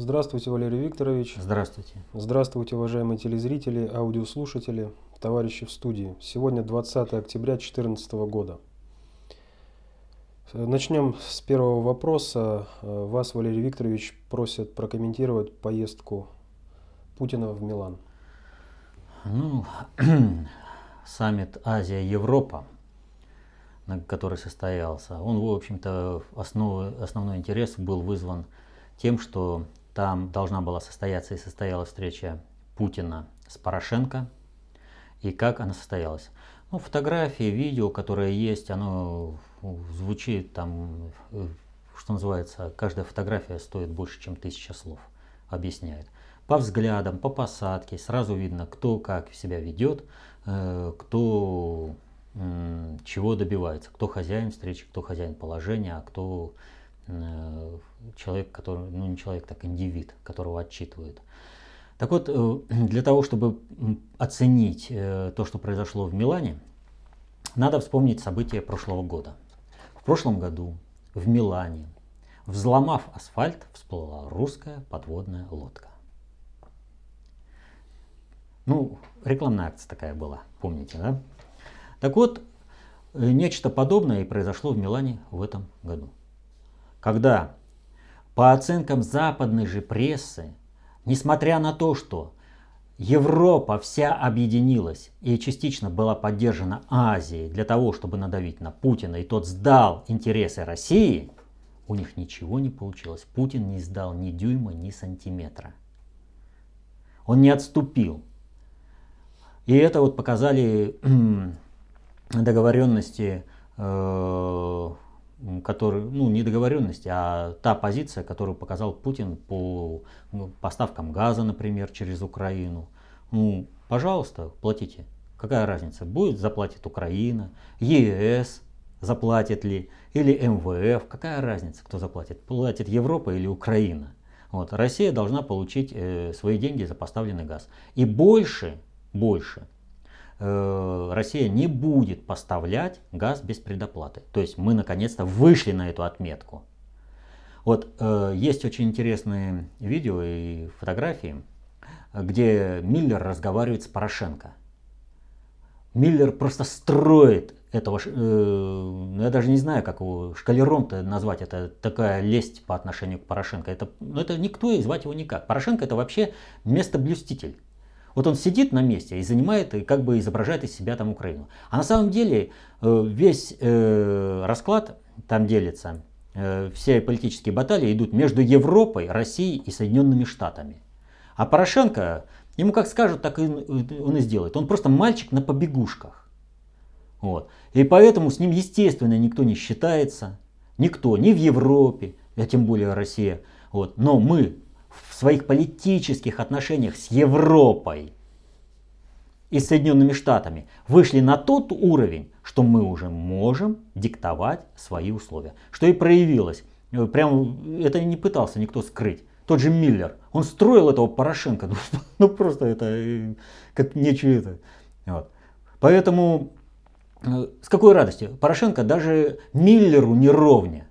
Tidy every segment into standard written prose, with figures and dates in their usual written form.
Здравствуйте, Валерий Викторович. Здравствуйте. Здравствуйте, уважаемые телезрители, аудиослушатели, товарищи в студии. Сегодня 20 октября 2014 года. Начнем с первого вопроса. Вас, Валерий Викторович, просят прокомментировать поездку Путина в Милан. Ну, саммит Азия-Европа, который состоялся, он, в общем-то, основной интерес был вызван тем, что там должна была состояться и состоялась встреча Путина с Порошенко. И как она состоялась? Ну, фотографии, видео, которые есть, оно звучит там, что называется, каждая фотография стоит больше, чем 1000 слов, объясняет. По взглядам, по посадке сразу видно, кто как себя ведет, кто чего добивается, кто хозяин встречи, кто хозяин положения, а кто человек, который, ну не человек, так индивид, которого отчитывают. Так вот, для того, чтобы оценить то, что произошло в Милане, надо вспомнить события прошлого года. В прошлом году в Милане, взломав асфальт, всплыла русская подводная лодка. Ну, рекламная акция такая была, помните, да? Так вот, нечто подобное и произошло в Милане в этом году, когда, по оценкам западной же прессы, несмотря на то, что Европа вся объединилась и частично была поддержана Азией для того, чтобы надавить на Путина, и тот сдал интересы России, у них ничего не получилось. Путин не сдал ни дюйма, ни сантиметра. Он не отступил. И это вот показали договоренности, который, ну, не договоренности, а та позиция, которую показал Путин по поставкам газа, например, через Украину. Ну, пожалуйста, платите. Какая разница? Будет, заплатит Украина, ЕС заплатит ли, или МВФ. Какая разница, кто заплатит? Платит Европа или Украина? Вот. Россия должна получить свои деньги за поставленный газ. И больше Россия не будет поставлять газ без предоплаты. То есть мы наконец-то вышли на эту отметку. Вот есть очень интересные видео и фотографии, где Миллер разговаривает с Порошенко. Миллер просто строит этого, я даже не знаю, как его шкалером-то назвать, это такая лесть по отношению к Порошенко. Это никто и звать его никак. Порошенко это вообще местоблюститель. Вот он сидит на месте и занимает, и как бы изображает из себя там Украину. А на самом деле весь расклад там делится, все политические баталии идут между Европой, Россией и Соединенными Штатами. А Порошенко, ему как скажут, так и он и сделает. Он просто мальчик на побегушках. Вот. И поэтому с ним, естественно, никто не считается. Никто, ни в Европе, а тем более Россия. Вот. Но мы в своих политических отношениях с Европой и Соединенными Штатами вышли на тот уровень, что мы уже можем диктовать свои условия. Что и проявилось. Прям это не пытался никто скрыть. Тот же Миллер, он строил этого Порошенко. Ну просто это как нечего это. Вот. Поэтому с какой радостью? Порошенко даже Миллеру не ровня.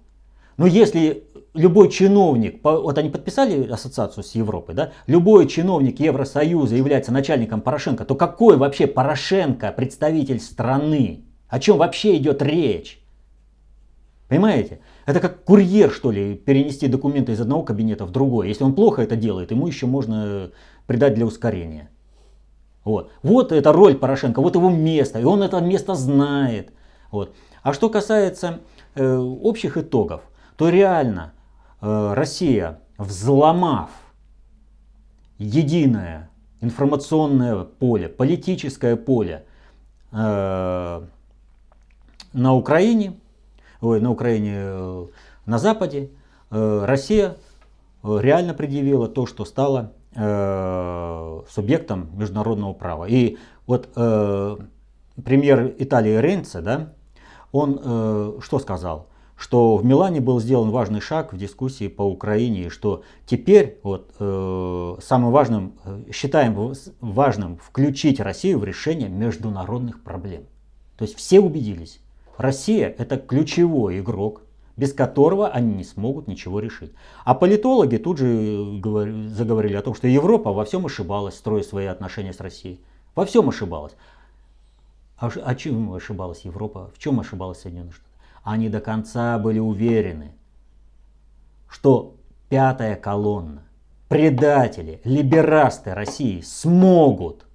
Но если любой чиновник, вот они подписали ассоциацию с Европой, да? Любой чиновник Евросоюза является начальником Порошенко, то какой вообще Порошенко представитель страны? О чем вообще идет речь? Понимаете? Это как курьер, что ли, перенести документы из одного кабинета в другой. Если он плохо это делает, ему еще можно придать для ускорения. Вот, вот это роль Порошенко, вот его место, и он это место знает. Вот. А что касается общих итогов, то реально Россия, взломав единое информационное поле, политическое поле на Украине, на Западе, Россия реально предъявила то, что стала субъектом международного права. И вот премьер Италии Ренце, да, он что сказал? Что в Милане был сделан важный шаг в дискуссии по Украине, и что теперь вот, самым важным, считаем важным включить Россию в решение международных проблем. То есть все убедились, Россия это ключевой игрок без которого они не смогут ничего решить. А политологи тут же заговорили о том, что Европа во всем ошибалась, строя свои отношения с Россией. Во всем ошибалась. А чем ошибалась Европа? В чем ошибалась Соединенные Штаты? Они до конца были уверены, что пятая колонна, предатели, либерасты России смогут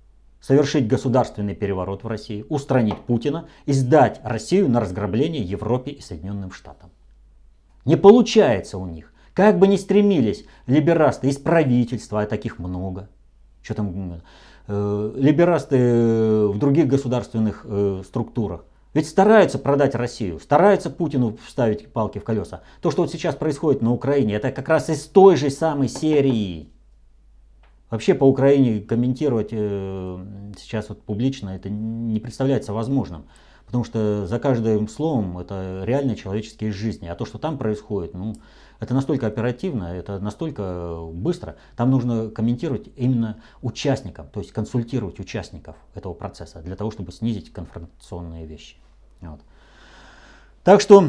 совершить государственный переворот в России, устранить Путина и сдать Россию на разграбление Европе и Соединенным Штатам. Не получается у них. Как бы ни стремились либерасты из правительства, а таких много. Что там либерасты в других государственных структурах. Ведь стараются продать Россию, стараются Путину вставить палки в колеса. То, что вот сейчас происходит на Украине, это как раз из той же самой серии. Вообще по Украине комментировать сейчас вот публично это не представляется возможным. Потому что за каждым словом это реально человеческие жизни. А то, что там происходит, ну, это настолько оперативно, это настолько быстро. Там нужно комментировать именно участникам, то есть консультировать участников этого процесса, для того, чтобы снизить конфронтационные вещи. Вот. Так что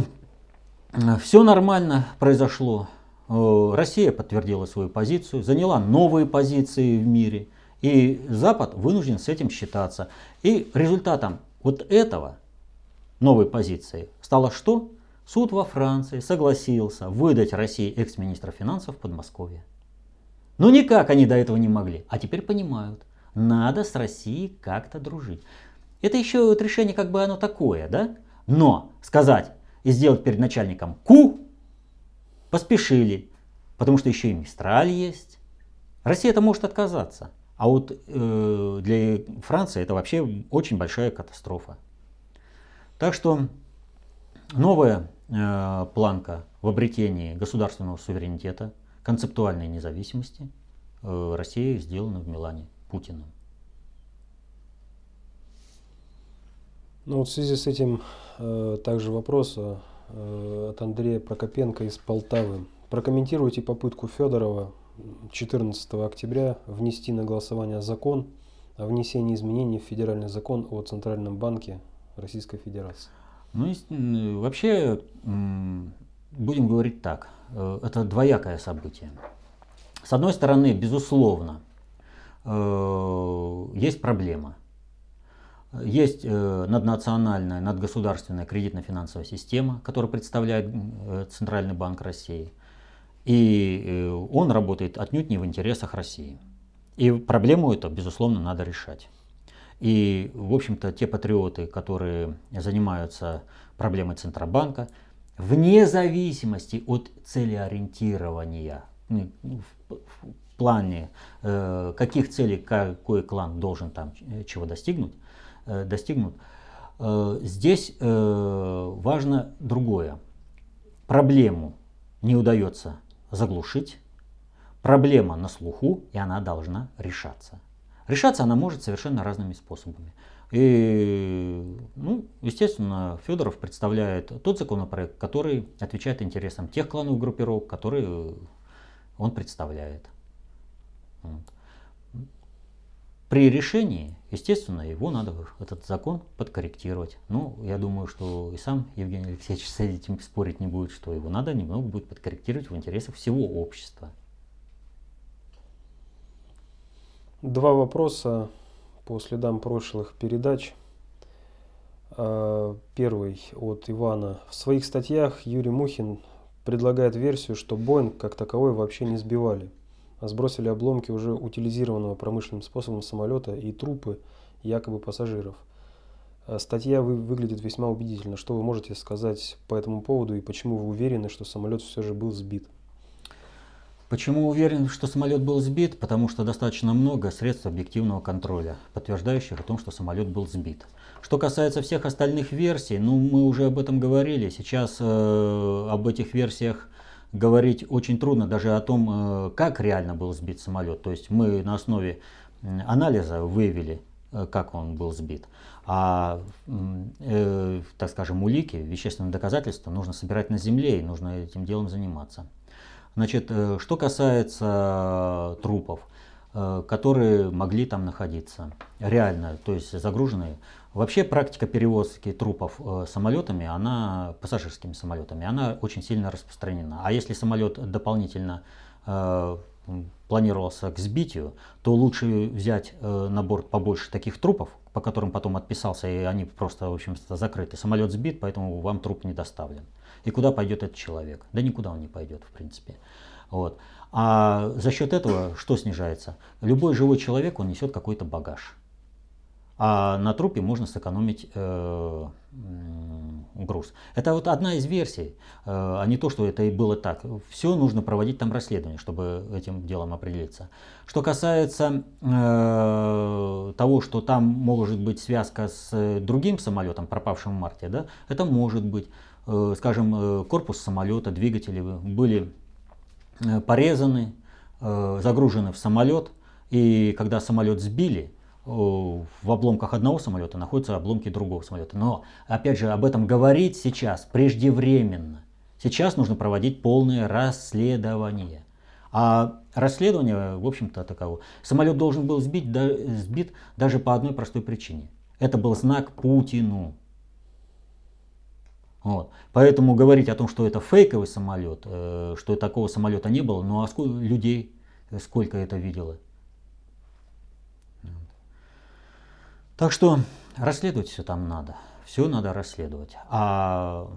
все нормально произошло. Россия подтвердила свою позицию, заняла новые позиции в мире, и Запад вынужден с этим считаться. И результатом вот этого новой позиции стало что? Суд во Франции согласился выдать России экс-министра финансов Подмосковья. Ну никак они до этого не могли, а теперь понимают, надо с Россией как-то дружить. Это еще вот решение как бы оно такое, да? Но сказать и сделать перед начальником «ку» поспешили, потому что еще и Мистраль есть. Россия-то может отказаться. А вот для Франции это вообще очень большая катастрофа. Так что новая планка в обретении государственного суверенитета, концептуальной независимости России сделана в Милане Путиным. Ну вот в связи с этим также вопрос от Андрея Прокопенко из Полтавы. Прокомментируйте попытку Фёдорова 14 октября внести на голосование закон о внесении изменений в федеральный закон о Центральном банке Российской Федерации. Ну, вообще, будем говорить так, это двоякое событие. С одной стороны, безусловно, есть проблема. Есть наднациональная, надгосударственная кредитно-финансовая система, которая представляет Центральный банк России. И он работает отнюдь не в интересах России. И проблему эту, безусловно, надо решать. И, в общем-то, те патриоты, которые занимаются проблемой Центробанка, вне зависимости от целеориентирования, в плане, каких целей какой клан должен там чего достигнуть, здесь важно другое. Проблему не удается заглушить, проблема на слуху, и она должна решаться. Решаться она может совершенно разными способами. И, ну, естественно, Фёдоров представляет тот законопроект, который отвечает интересам тех клановых группировок, которые он представляет. Вот. При решении, естественно, его надо, этот закон, подкорректировать. Ну, я думаю, что и сам Евгений Алексеевич с этим спорить не будет, что его надо немного будет подкорректировать в интересах всего общества. Два вопроса по следам прошлых передач. Первый от Ивана. В своих статьях Юрий Мухин предлагает версию, что Боинг как таковой вообще не сбивали, а сбросили обломки уже утилизированного промышленным способом самолета и трупы якобы пассажиров. Статья выглядит весьма убедительно. Что вы можете сказать по этому поводу и почему вы уверены, что самолет все же был сбит? Почему уверен, что самолет был сбит? Потому что достаточно много средств объективного контроля, подтверждающих о том, что самолет был сбит. Что касается всех остальных версий, ну мы уже об этом говорили. Сейчас об этих версиях говорить очень трудно, даже о том, как реально был сбит самолет. То есть мы на основе анализа выявили, как он был сбит. А, так скажем, улики, вещественные доказательства нужно собирать на земле, и нужно этим делом заниматься. Значит, что касается трупов, которые могли там находиться. Реально, то есть загруженные. Вообще практика перевозки трупов самолетами, она, пассажирскими самолетами, она очень сильно распространена. А если самолет дополнительно планировался к сбитию, то лучше взять на борт побольше таких трупов, по которым потом отписался, и они просто, в общем-то, закрыты. Самолет сбит, поэтому вам труп не доставлен. И куда пойдет этот человек? Да никуда он не пойдет, в принципе. Вот. А за счет этого что снижается? Любой живой человек, он несет какой-то багаж. А на трупе можно сэкономить груз. Это вот одна из версий, а не то, что это и было так. Все нужно проводить там расследование, чтобы этим делом определиться. Что касается того, что там может быть связка с другим самолетом, пропавшим в марте, да, это может быть, скажем, корпус самолета, двигатели были порезаны, загружены в самолет, и когда самолет сбили, в обломках одного самолета находятся обломки другого самолета. Но, опять же, об этом говорить сейчас преждевременно. Сейчас нужно проводить полное расследование. А расследование, в общем-то, таково. Самолет должен был сбит даже по одной простой причине. Это был знак Путину. Вот. Поэтому говорить о том, что это фейковый самолет, что такого самолета не было, ну а сколько людей, сколько это видело? Так что расследовать все там надо, все надо расследовать. А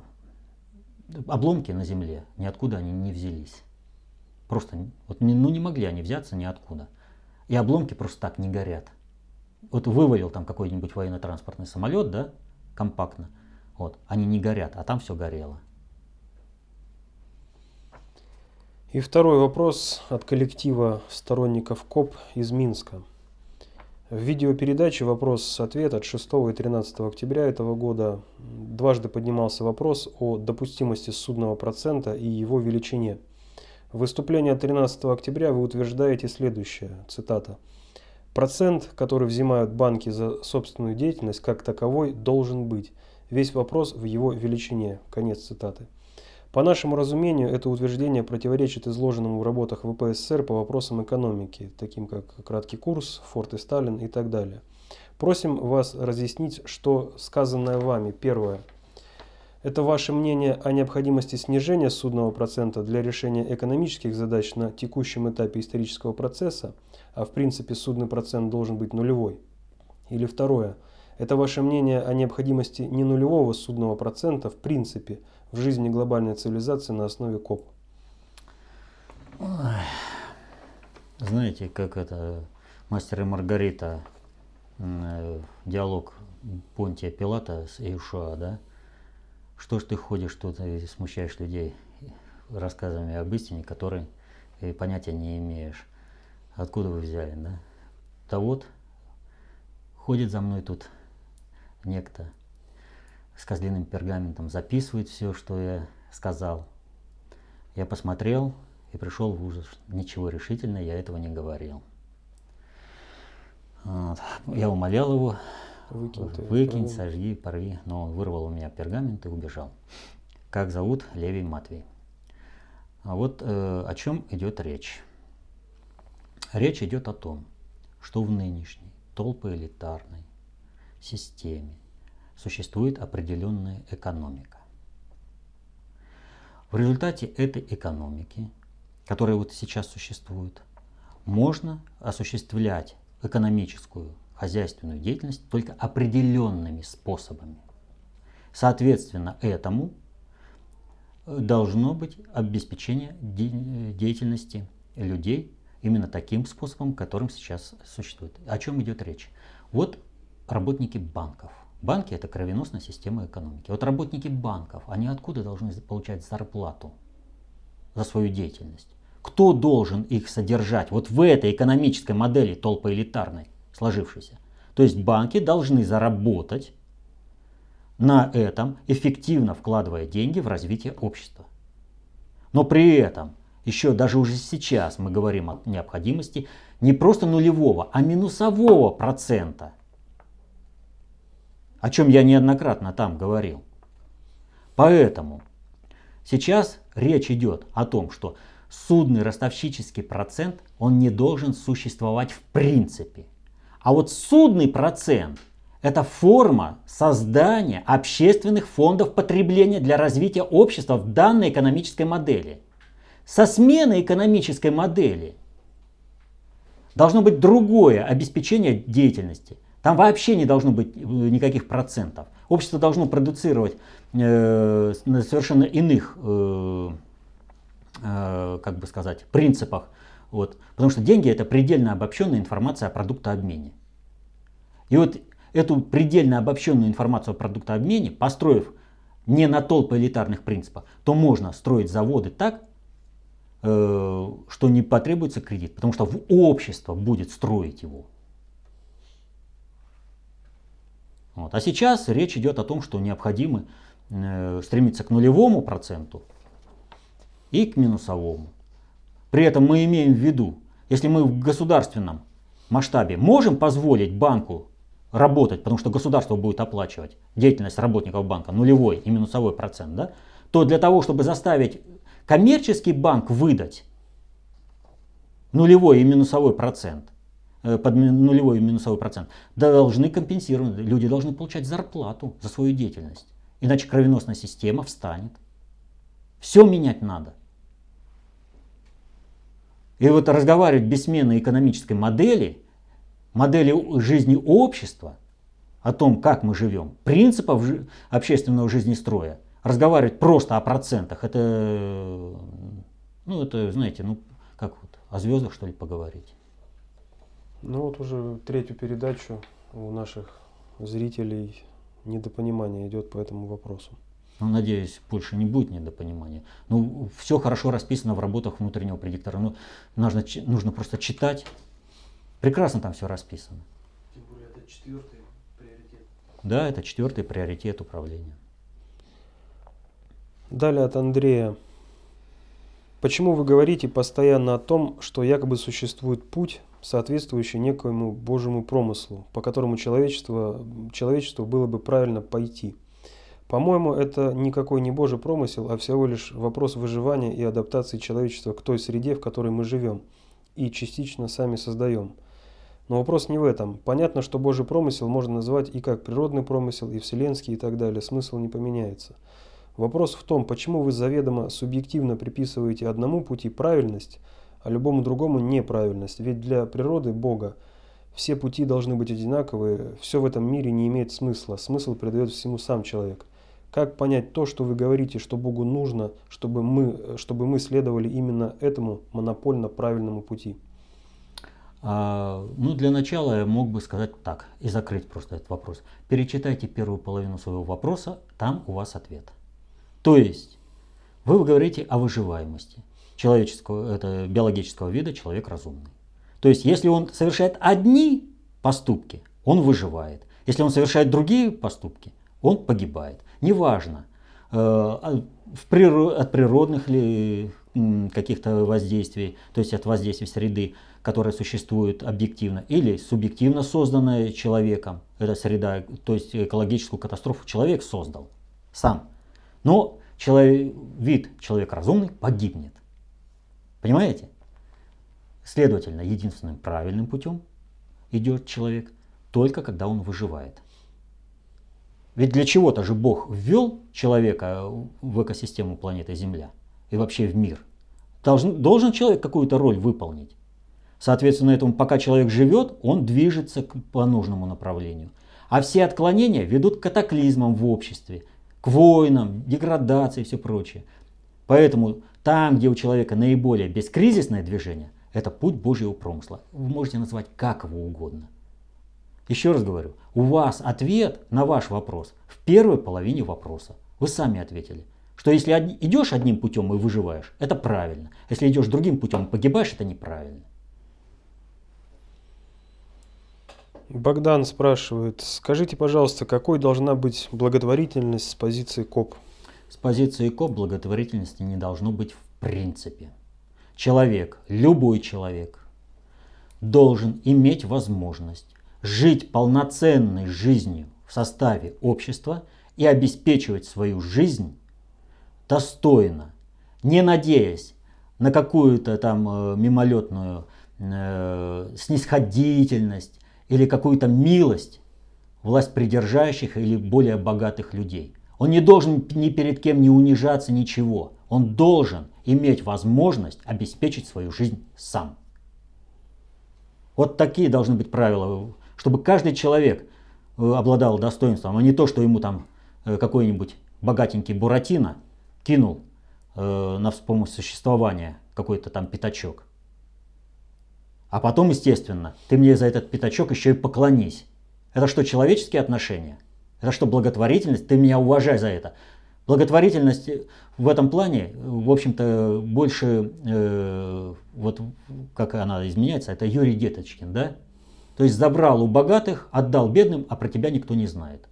обломки на земле, ниоткуда они не взялись. Просто вот, ну, не могли они взяться ниоткуда. И обломки просто так не горят. Вот вывалил там какой-нибудь военно-транспортный самолет, да, компактно, вот, они не горят, а там все горело. И второй вопрос от коллектива сторонников КОП из Минска. В видеопередаче «Вопрос-ответ» от 6 и 13 октября этого года дважды поднимался вопрос о допустимости судного процента и его величине. В выступлении от 13 октября вы утверждаете следующее, цитата: «Процент, который взимают банки за собственную деятельность, как таковой, должен быть. Весь вопрос в его величине». Конец цитаты. По нашему разумению, это утверждение противоречит изложенному в работах ВП СССР по вопросам экономики, таким как «Краткий курс», «Форд и Сталин» и так далее. Просим вас разъяснить, что сказанное вами. Первое. Это ваше мнение о необходимости снижения судного процента для решения экономических задач на текущем этапе исторического процесса, а в принципе судный процент должен быть нулевой. Или второе. Это ваше мнение о необходимости ненулевого судного процента в принципе в жизни глобальной цивилизации на основе КОП. Знаете, как это «Мастер и Маргарита», диалог Понтия Пилата с Иешуа, да? Что ж ты ходишь, что ты смущаешь людей рассказами об истине, которой понятия не имеешь. Откуда вы взяли, да? Да вот, ходит за мной тут некто с козлиным пергаментом, записывает все, что я сказал. Я посмотрел и пришел в ужас. Ничего решительно я этого не говорил. Вот. Я умолял его: выкинь, сожги, порви. Но он вырвал у меня пергамент и убежал. Как зовут? Левий Матвей. А вот о чем идет речь. Речь идет о том, что в нынешней толпоэлитарной системе существует определенная экономика. В результате этой экономики, которая вот сейчас существует, можно осуществлять экономическую, хозяйственную деятельность только определенными способами. Соответственно, этому должно быть обеспечение деятельности людей именно таким способом, которым сейчас существует. О чем идет речь? Вот работники банков. Банки – это кровеносная система экономики. Вот работники банков, они откуда должны получать зарплату за свою деятельность? Кто должен их содержать вот в этой экономической модели толпоэлитарной, сложившейся? То есть банки должны заработать на этом, эффективно вкладывая деньги в развитие общества. Но при этом, еще даже уже сейчас мы говорим о необходимости не просто нулевого, а минусового процента. О чем я неоднократно там говорил. Поэтому сейчас речь идет о том, что судный ростовщический процент, он не должен существовать в принципе. А вот судный процент – это форма создания общественных фондов потребления для развития общества в данной экономической модели. Со сменой экономической модели должно быть другое обеспечение деятельности. Там вообще не должно быть никаких процентов. Общество должно продуцировать на совершенно иных, как бы сказать, принципах. Вот. Потому что деньги — это предельно обобщенная информация о продуктообмене. И вот эту предельно обобщенную информацию о продуктообмене, построив не на толпы элитарных принципах, то можно строить заводы так, что не потребуется кредит, потому что общество будет строить его. Вот. А сейчас речь идет о том, что необходимо стремиться к 0% и к минусовому. При этом мы имеем в виду, если мы в государственном масштабе можем позволить банку работать, потому что государство будет оплачивать деятельность работников банка, 0% и -0%, да, то для того, чтобы заставить коммерческий банк выдать 0% и -0%, под 0% и -0%, должны компенсировать, люди должны получать зарплату за свою деятельность. Иначе кровеносная система встанет. Все менять надо. И вот разговаривать без смены экономической модели, модели жизни общества, о том, как мы живем, принципов общественного жизнестроя, разговаривать просто о процентах, это, знаете, как вот, о звездах, что ли, поговорить? Ну вот уже третью передачу у наших зрителей недопонимание идет по этому вопросу. Ну, надеюсь, в Польше не будет недопонимания. Ну, все хорошо расписано в работах внутреннего предиктора. Ну, нужно просто читать. Прекрасно там все расписано. Тем более, это 4-й приоритет. Да, это 4-й приоритет управления. Далее от Андрея. Почему вы говорите постоянно о том, что якобы существует путь, соответствующий некоему Божьему промыслу, по которому человечеству было бы правильно пойти? По-моему, это никакой не Божий промысел, а всего лишь вопрос выживания и адаптации человечества к той среде, в которой мы живем и частично сами создаем. Но вопрос не в этом. Понятно, что Божий промысел можно назвать и как природный промысел, и вселенский, и так далее. Смысл не поменяется. Вопрос в том, почему вы заведомо субъективно приписываете одному пути правильность, а любому другому неправильность. Ведь для природы Бога все пути должны быть одинаковые, все в этом мире не имеет смысла. Смысл придает всему сам человек. Как понять то, что вы говорите, что Богу нужно, чтобы мы следовали именно этому монопольно правильному пути? Для начала я мог бы сказать так и закрыть просто этот вопрос. Перечитайте первую половину своего вопроса, там у вас ответ. То есть вы говорите о выживаемости человеческого, это биологического вида, человек разумный. То есть если он совершает одни поступки, он выживает. Если он совершает другие поступки, он погибает. Неважно, от природных ли каких-то воздействий, то есть от воздействия среды, которая существует объективно, или субъективно созданная человеком, эта среда, то есть экологическую катастрофу человек создал сам. Но человек разумный погибнет. Понимаете? Следовательно, единственным правильным путем идет человек только когда он выживает. Ведь для чего-то же Бог ввел человека в экосистему планеты Земля и вообще в мир. Должен человек какую-то роль выполнить. Соответственно, этому, пока человек живет, он движется по нужному направлению. А все отклонения ведут к катаклизмам в обществе, к войнам, деградации и все прочее. Поэтому там, где у человека наиболее бескризисное движение, это путь Божьего промысла. Вы можете назвать как его угодно. Еще раз говорю, у вас ответ на ваш вопрос в первой половине вопроса. Вы сами ответили, что если идешь одним путем и выживаешь, это правильно. Если идешь другим путем и погибаешь, это неправильно. Богдан спрашивает, скажите, пожалуйста, какой должна быть благотворительность с позиции КОП? С позиции КОП благотворительности не должно быть в принципе. Человек, любой человек, должен иметь возможность жить полноценной жизнью в составе общества и обеспечивать свою жизнь достойно, не надеясь на какую-то там мимолетную снисходительность или какую-то милость власть придержащих или более богатых людей. Он не должен ни перед кем не унижаться, ничего. Он должен иметь возможность обеспечить свою жизнь сам. Вот такие должны быть правила, чтобы каждый человек обладал достоинством, а не то, что ему там какой-нибудь богатенький Буратино кинул на вспомощь существования какой-то там пятачок. А потом, естественно, ты мне за этот пятачок еще и поклонись. Это что, человеческие отношения? Это что, благотворительность? Ты меня уважай за это. Благотворительность в этом плане, в общем-то, больше, вот как она изменяется, это Юрий Деточкин, да? То есть забрал у богатых, отдал бедным, а про тебя никто не знает.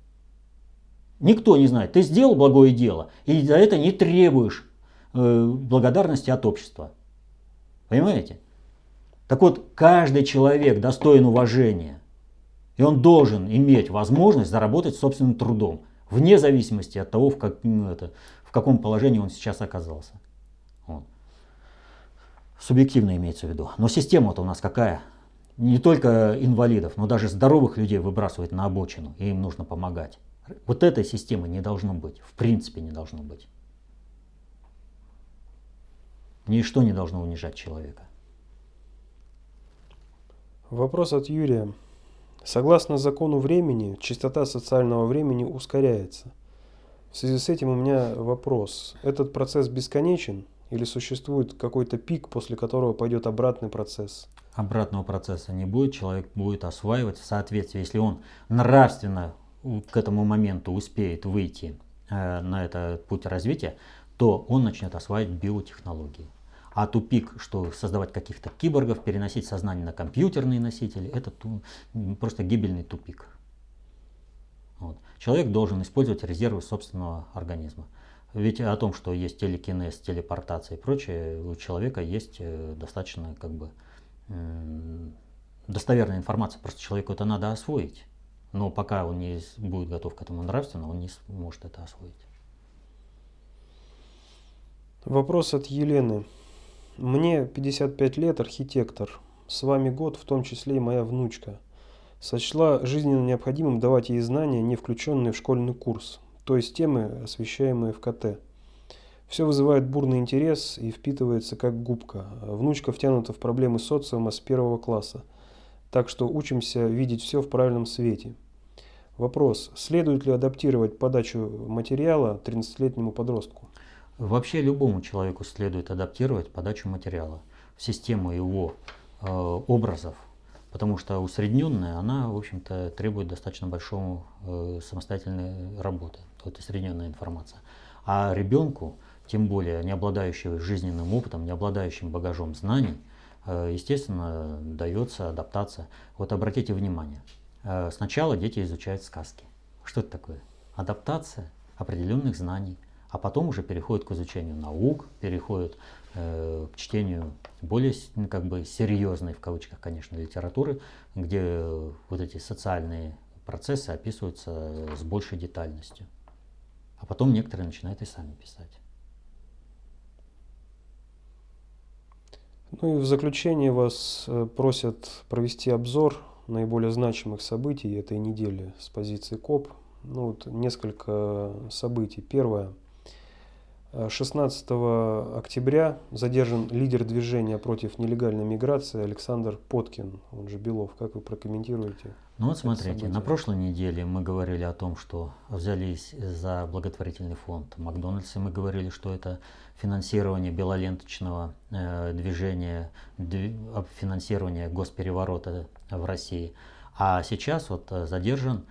Никто не знает. Ты сделал благое дело, и за это не требуешь благодарности от общества. Понимаете? Так вот, каждый человек достоин уважения. И он должен иметь возможность заработать собственным трудом, вне зависимости от того, в каком положении он сейчас оказался. Вот. Субъективно имеется в виду. Но система-то у нас какая? Не только инвалидов, но даже здоровых людей выбрасывают на обочину, и им нужно помогать. Вот этой системы не должно быть, в принципе не должно быть. Ничто не должно унижать человека. Вопрос от Юрия. Согласно закону времени, частота социального времени ускоряется. В связи с этим у меня вопрос. Этот процесс бесконечен или существует какой-то пик, после которого пойдет обратный процесс? Обратного процесса не будет. Человек будет осваивать в соответствии, если он нравственно к этому моменту успеет выйти на этот путь развития, то он начнет осваивать биотехнологии. А тупик, что создавать каких-то киборгов, переносить сознание на компьютерные носители, это просто гибельный тупик. Вот. Человек должен использовать резервы собственного организма. Ведь о том, что есть телекинез, телепортация и прочее, у человека есть достаточно достоверная информация. Просто человеку это надо освоить. Но пока он не будет готов к этому нравственно, он не сможет это освоить. Вопрос от Елены. Мне 55 лет, архитектор. С вами год, в том числе и моя внучка. Сочла жизненно необходимым давать ей знания, не включенные в школьный курс, то есть темы, освещаемые в КТ. Все вызывает бурный интерес и впитывается как губка. Внучка втянута в проблемы социума с первого класса. Так что учимся видеть все в правильном свете. Вопрос. Следует ли адаптировать подачу материала 30-летнему подростку? Вообще любому человеку следует адаптировать подачу материала в систему его образов, потому что усредненная, она, в общем-то, требует достаточно большой самостоятельной работы, вот усредненная информация. А ребенку, тем более не обладающему жизненным опытом, не обладающим багажом знаний, естественно, дается адаптация. Вот обратите внимание, сначала дети изучают сказки. Что это такое? Адаптация определенных знаний. А потом уже переходит к изучению наук, переходит к чтению более серьезной, в кавычках, конечно, литературы, где вот эти социальные процессы описываются с большей детальностью. А потом некоторые начинают и сами писать. Ну и в заключение вас просят провести обзор наиболее значимых событий этой недели с позиции КОП. Ну вот несколько событий. Первое. 16 октября задержан лидер движения против нелегальной миграции Александр Поткин, он же Белов. Как вы прокомментируете? Ну вот смотрите, на прошлой неделе мы говорили о том, что взялись за благотворительный фонд Макдональдса. Мы говорили, что это финансирование белоленточного движения, финансирование госпереворота в России. А сейчас вот задержан,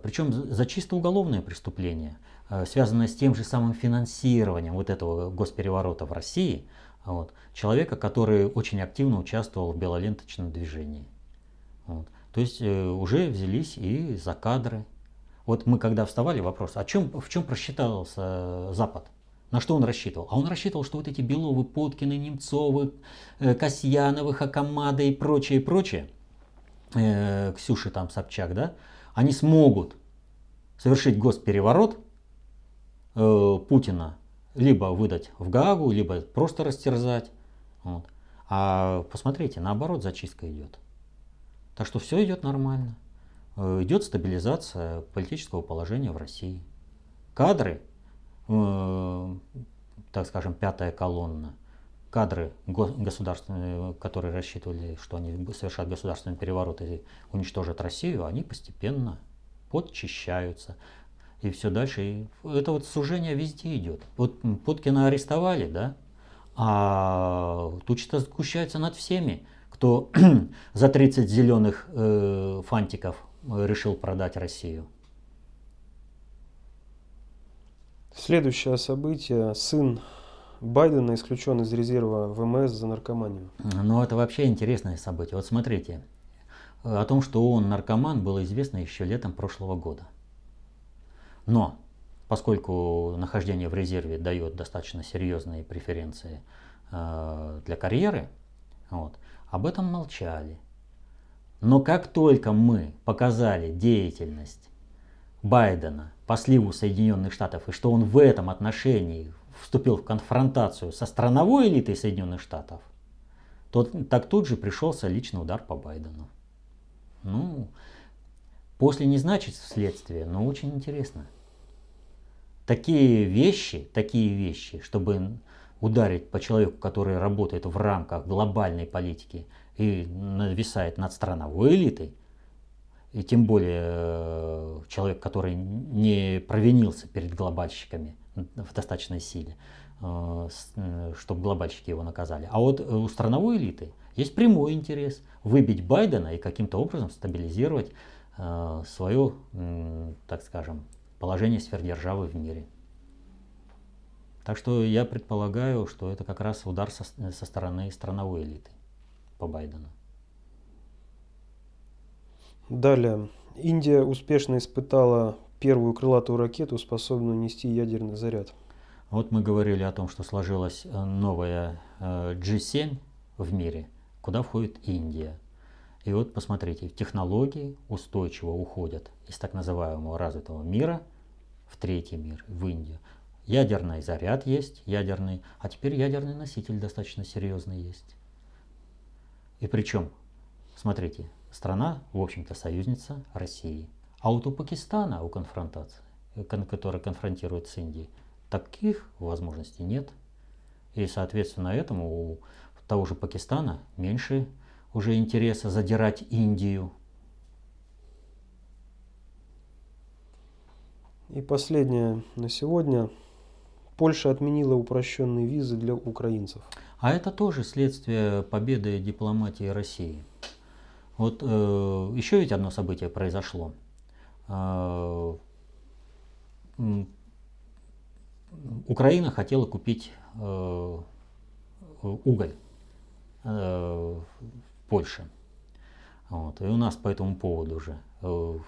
причем за чисто уголовное преступление, связанное с тем же самым финансированием вот этого госпереворота в России, вот, человека, который очень активно участвовал в белоленточном движении. Вот. То есть уже взялись и за кадры. Вот мы когда вставали вопрос, в чем просчитался Запад, на что он рассчитывал? А он рассчитывал, что вот эти Беловы, Поткины, Немцовы, Касьяновы, Хакамада и прочее, Ксюши там, Собчак, да, они смогут совершить госпереворот, Путина либо выдать в Гаагу, либо просто растерзать. Вот. А посмотрите, наоборот, зачистка идет. Так что все идет нормально. Идет стабилизация политического положения в России. Кадры, так скажем, пятая колонна, кадры, которые рассчитывали, что они совершат государственный переворот и уничтожат Россию, они постепенно подчищаются. И все дальше. И это вот сужение везде идет. Вот Поткина арестовали, да? А тучи-то сгущаются над всеми, кто за 30 зеленых фантиков решил продать Россию. Следующее событие. Сын Байдена исключен из резерва ВМС за наркоманию. Ну, это вообще интересное событие. Вот смотрите, о том, что он наркоман, было известно еще летом прошлого года. Но поскольку нахождение в резерве дает достаточно серьезные преференции для карьеры, вот, об этом молчали. Но как только мы показали деятельность Байдена по сливу Соединенных Штатов, и что он в этом отношении вступил в конфронтацию со страновой элитой Соединенных Штатов, то так тут же пришелся личный удар по Байдену. Ну, после не значит вследствие, но очень интересно. Такие вещи, чтобы ударить по человеку, который работает в рамках глобальной политики и нависает над страновой элитой, и тем более человек, который не провинился перед глобальщиками в достаточной силе, чтобы глобальщики его наказали. А вот у страновой элиты есть прямой интерес выбить Байдена и каким-то образом стабилизировать свое, так скажем, положение сфер державы в мире. Так что я предполагаю, что это как раз удар со стороны страновой элиты по Байдену. Далее. Индия успешно испытала первую крылатую ракету, способную нести ядерный заряд. Вот мы говорили о том, что сложилась новая G7 в мире, куда входит Индия. И вот посмотрите, технологии устойчиво уходят из так называемого развитого мира в третий мир, в Индию. Ядерный заряд есть, ядерный, а теперь ядерный носитель достаточно серьезный есть. И причем, смотрите, страна, в общем-то, союзница России. А вот у Пакистана, у конфронтации, который конфронтирует с Индией, таких возможностей нет. И, соответственно, этому у того же Пакистана меньше уже интереса задирать Индию. И последнее на сегодня. Польша отменила упрощенные визы для украинцев. А это тоже следствие победы дипломатии России. Вот еще ведь одно событие произошло. Украина хотела купить уголь в Польше. Вот. И у нас по этому поводу уже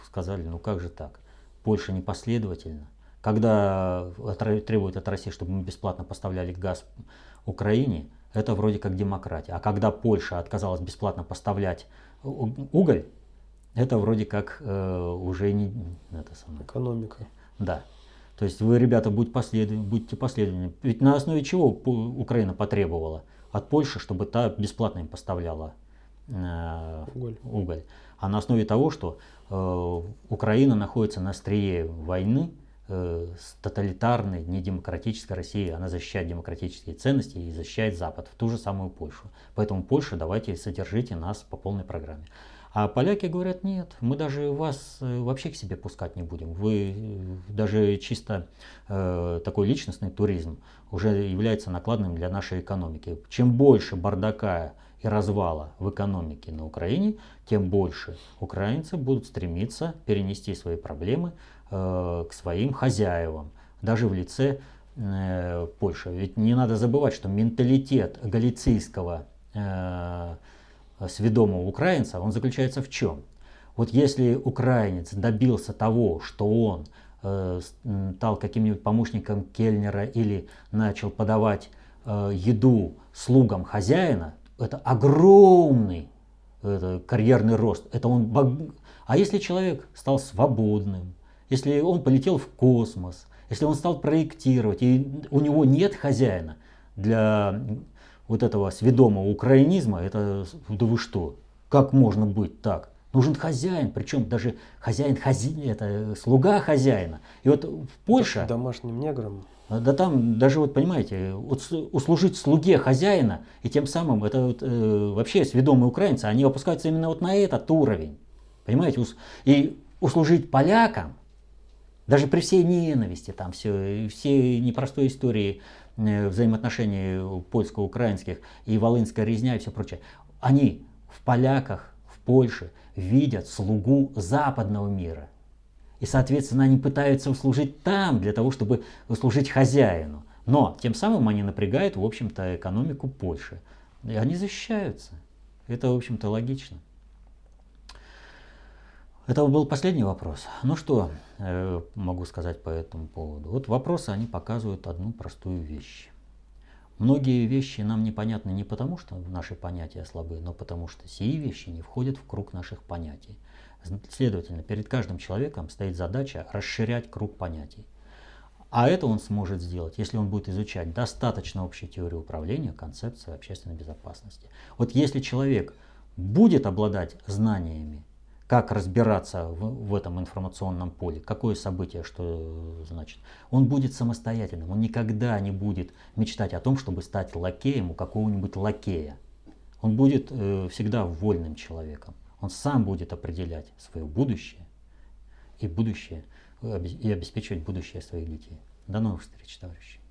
сказали, ну как же так? Польша непоследовательна. Когда требуют от России, чтобы мы бесплатно поставляли газ Украине, это вроде как демократия. А когда Польша отказалась бесплатно поставлять уголь, это вроде как уже не это самое. Экономика. Да. То есть вы, ребята, будьте последовательны. Ведь на основе чего Украина потребовала от Польши, чтобы та бесплатно им поставляла уголь. А на основе того, что Украина находится на острие войны с тоталитарной, недемократической Россией. Она защищает демократические ценности и защищает Запад, в ту же самую Польшу. Поэтому, Польша, давайте содержите нас по полной программе. А поляки говорят, нет, мы даже вас вообще к себе пускать не будем. Вы даже чисто такой личностный туризм уже является накладным для нашей экономики. Чем больше бардака и развала в экономике на Украине, тем больше украинцы будут стремиться перенести свои проблемы к своим хозяевам, даже в лице Польши. Ведь не надо забывать, что менталитет галицийского сведомого украинца, он заключается в чем? Вот если украинец добился того, что он стал каким-нибудь помощником кельнера или начал подавать еду слугам хозяина, это огромный карьерный рост. Это он... А если человек стал свободным, если он полетел в космос, если он стал проектировать, и у него нет хозяина для вот этого сведомого украинизма, это да вы что, как можно быть так? Нужен хозяин, причем даже хозяин, это слуга хозяина. И вот Польша... Домашним неграм. Да там даже, вот понимаете, вот услужить слуге хозяина, и тем самым, это вот, вообще сведомые украинцы, они опускаются именно вот на этот уровень. Понимаете, и услужить полякам, даже при всей ненависти, там все, всей непростой истории взаимоотношений польско-украинских и волынская резня и все прочее, они в поляках, в Польше видят слугу западного мира. И, соответственно, они пытаются услужить там, для того, чтобы услужить хозяину. Но тем самым они напрягают, в общем-то, экономику Польши. И они защищаются. Это, в общем-то, логично. Это был последний вопрос. Ну что могу сказать по этому поводу? Вот вопросы, они показывают одну простую вещь. Многие вещи нам непонятны не потому, что наши понятия слабы, но потому, что сии вещи не входят в круг наших понятий. Следовательно, перед каждым человеком стоит задача расширять круг понятий. А это он сможет сделать, если он будет изучать достаточно общей теории управления, концепции общественной безопасности. Вот если человек будет обладать знаниями, как разбираться в этом информационном поле, какое событие, что значит, он будет самостоятельным, он никогда не будет мечтать о том, чтобы стать лакеем у какого-нибудь лакея. Он будет всегда вольным человеком. Он сам будет определять свое будущее и обеспечивать будущее своих детей. До новых встреч, товарищи.